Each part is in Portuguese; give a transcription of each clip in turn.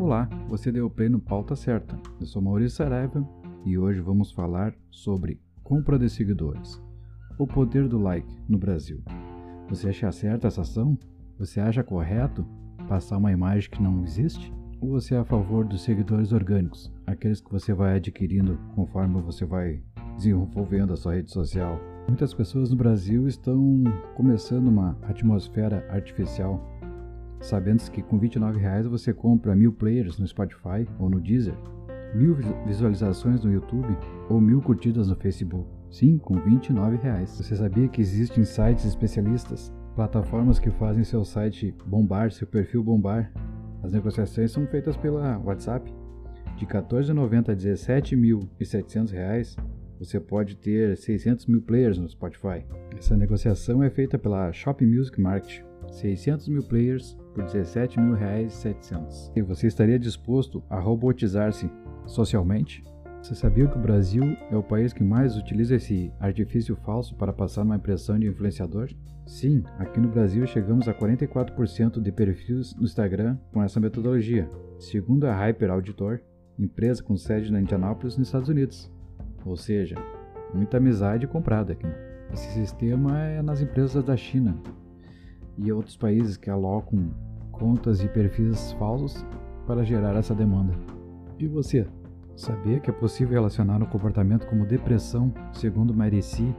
Olá, você deu play no Pauta Certa. Eu sou Maurício Saraiva e hoje vamos falar sobre compra de seguidores, o poder do like no Brasil. Você acha certa essa ação? Você acha correto passar uma imagem que não existe? Ou você é a favor dos seguidores orgânicos, aqueles que você vai adquirindo conforme você vai desenvolvendo a sua rede social? Muitas pessoas no Brasil estão começando uma atmosfera artificial, sabendo que com R$29 você compra 1.000 players no Spotify ou no Deezer, 1.000 visualizações no YouTube ou 1.000 curtidas no Facebook. Sim, com R$29. Você sabia que existem sites especialistas, plataformas que fazem seu site bombar, seu perfil bombar? As negociações são feitas pela WhatsApp. De R$14,90 a R$17.700, você pode ter 600 mil players no Spotify. Essa negociação é feita pela Shop Music Market. 600 mil players por R$17.700. E você estaria disposto a robotizar-se socialmente? Você sabia que o Brasil é o país que mais utiliza esse artifício falso para passar uma impressão de influenciador? Sim, aqui no Brasil chegamos a 44% de perfis no Instagram com essa metodologia, segundo a Hyper Auditor, empresa com sede na Indianapolis, nos Estados Unidos. Ou seja, muita amizade comprada aqui. Esse sistema é nas empresas da China e outros países que alocam contas e perfis falsos para gerar essa demanda. E você? Sabia que é possível relacionar um comportamento como depressão, segundo Mareci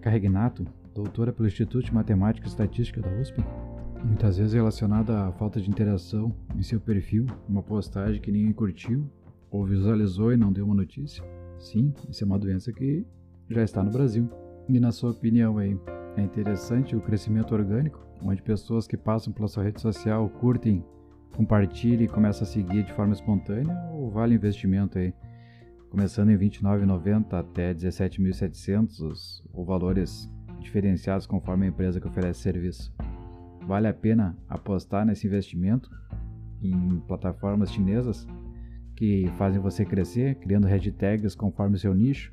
Carregnato, doutora pelo Instituto de Matemática e Estatística da USP? Muitas vezes relacionada à falta de interação em seu perfil, uma postagem que ninguém curtiu ou visualizou e não deu uma notícia? Sim, isso é uma doença que já está no Brasil. E na sua opinião aí, é interessante o crescimento orgânico, onde pessoas que passam pela sua rede social curtem, compartilhe e começa a seguir de forma espontânea, ou vale investimento aí? Começando em R$29,90 até R$17.700, ou valores diferenciados conforme a empresa que oferece serviço. Vale a pena apostar nesse investimento em plataformas chinesas que fazem você crescer, criando hashtags conforme o seu nicho?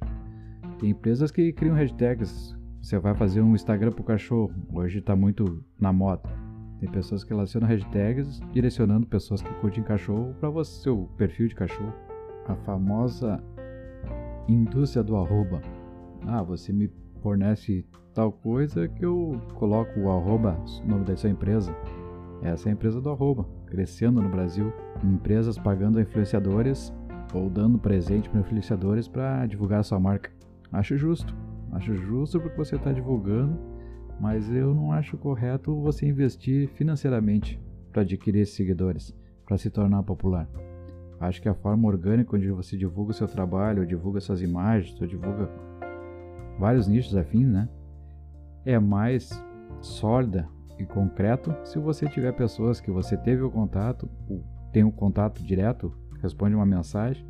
Tem empresas que criam hashtags. Você vai fazer um Instagram para o cachorro, hoje está muito na moda. Tem pessoas que relacionam hashtags direcionando pessoas que curtem cachorro para você, seu perfil de cachorro. A famosa indústria do arroba. Ah, você me fornece tal coisa que eu coloco o arroba, o nome da sua empresa. Essa é a empresa do arroba, crescendo no Brasil. Empresas pagando influenciadores ou dando presente para influenciadores para divulgar a sua marca. Acho justo porque você está divulgando. Mas eu não acho correto você investir financeiramente para adquirir esses seguidores, para se tornar popular. Acho que a forma orgânica onde você divulga o seu trabalho, ou divulga suas imagens, ou divulga vários nichos afins, né? É mais sólida e concreta se você tiver pessoas que você teve o contato, ou tem um contato direto, responde uma mensagem.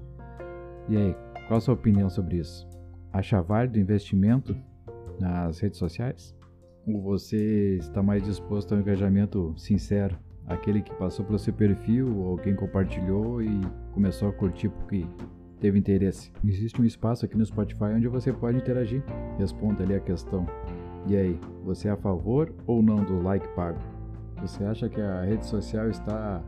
E aí, qual a sua opinião sobre isso? Acha válido o investimento nas redes sociais? Ou você está mais disposto a um engajamento sincero, aquele que passou pelo seu perfil ou quem compartilhou e começou a curtir porque teve interesse? Existe um espaço aqui no Spotify onde você pode interagir. Responda ali a questão. E aí, você é a favor ou não do like pago? Você acha que a rede social está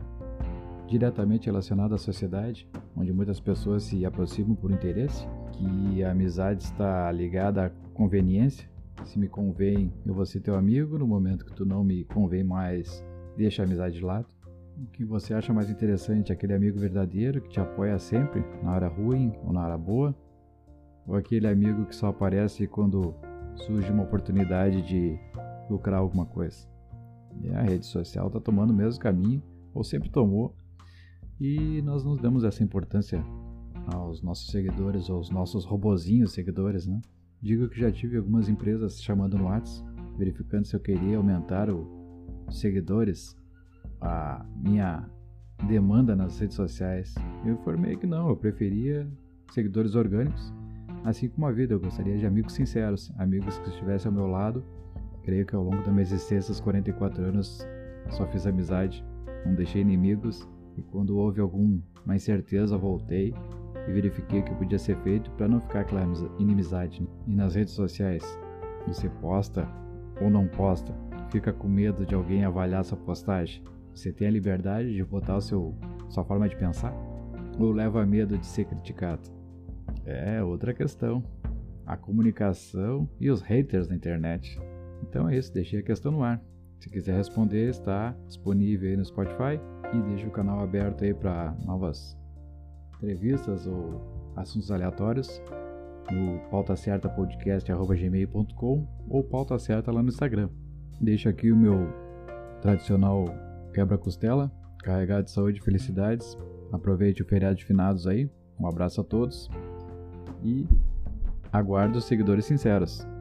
diretamente relacionada à sociedade, onde muitas pessoas se aproximam por interesse? Que a amizade está ligada à conveniência? Se me convém, eu vou ser teu amigo. No momento que tu não me convém mais, deixa a amizade de lado. O que você acha mais interessante? Aquele amigo verdadeiro que te apoia sempre, na hora ruim ou na hora boa? Ou aquele amigo que só aparece quando surge uma oportunidade de lucrar alguma coisa? E a rede social está tomando o mesmo caminho, ou sempre tomou, e nós não damos essa importância aos nossos seguidores, aos nossos robozinhos seguidores, né? Digo que já tive algumas empresas chamando no WhatsApp, verificando se eu queria aumentar os seguidores, a minha demanda nas redes sociais. Eu informei que não, eu preferia seguidores orgânicos, assim como a vida. Eu gostaria de amigos sinceros, amigos que estivessem ao meu lado. Creio que ao longo da minha existência, aos 44 anos, só fiz amizade, não deixei inimigos, e quando houve alguma incerteza, voltei e verifiquei o que podia ser feito para não ficar aquela inimizade. E nas redes sociais, você posta ou não posta? Fica com medo de alguém avaliar sua postagem? Você tem a liberdade de botar a sua forma de pensar? Ou leva medo de ser criticado? É outra questão. A comunicação e os haters na internet. Então é isso, deixei a questão no ar. Se quiser responder, está disponível aí no Spotify e deixa o canal aberto aí para novas entrevistas ou assuntos aleatórios no pautacertapodcast@gmail.com ou pautacerta lá no Instagram. Deixo aqui o meu tradicional quebra-costela, carregado de saúde e felicidades. Aproveite o feriado de finados aí. Um abraço a todos e aguardo os seguidores sinceros.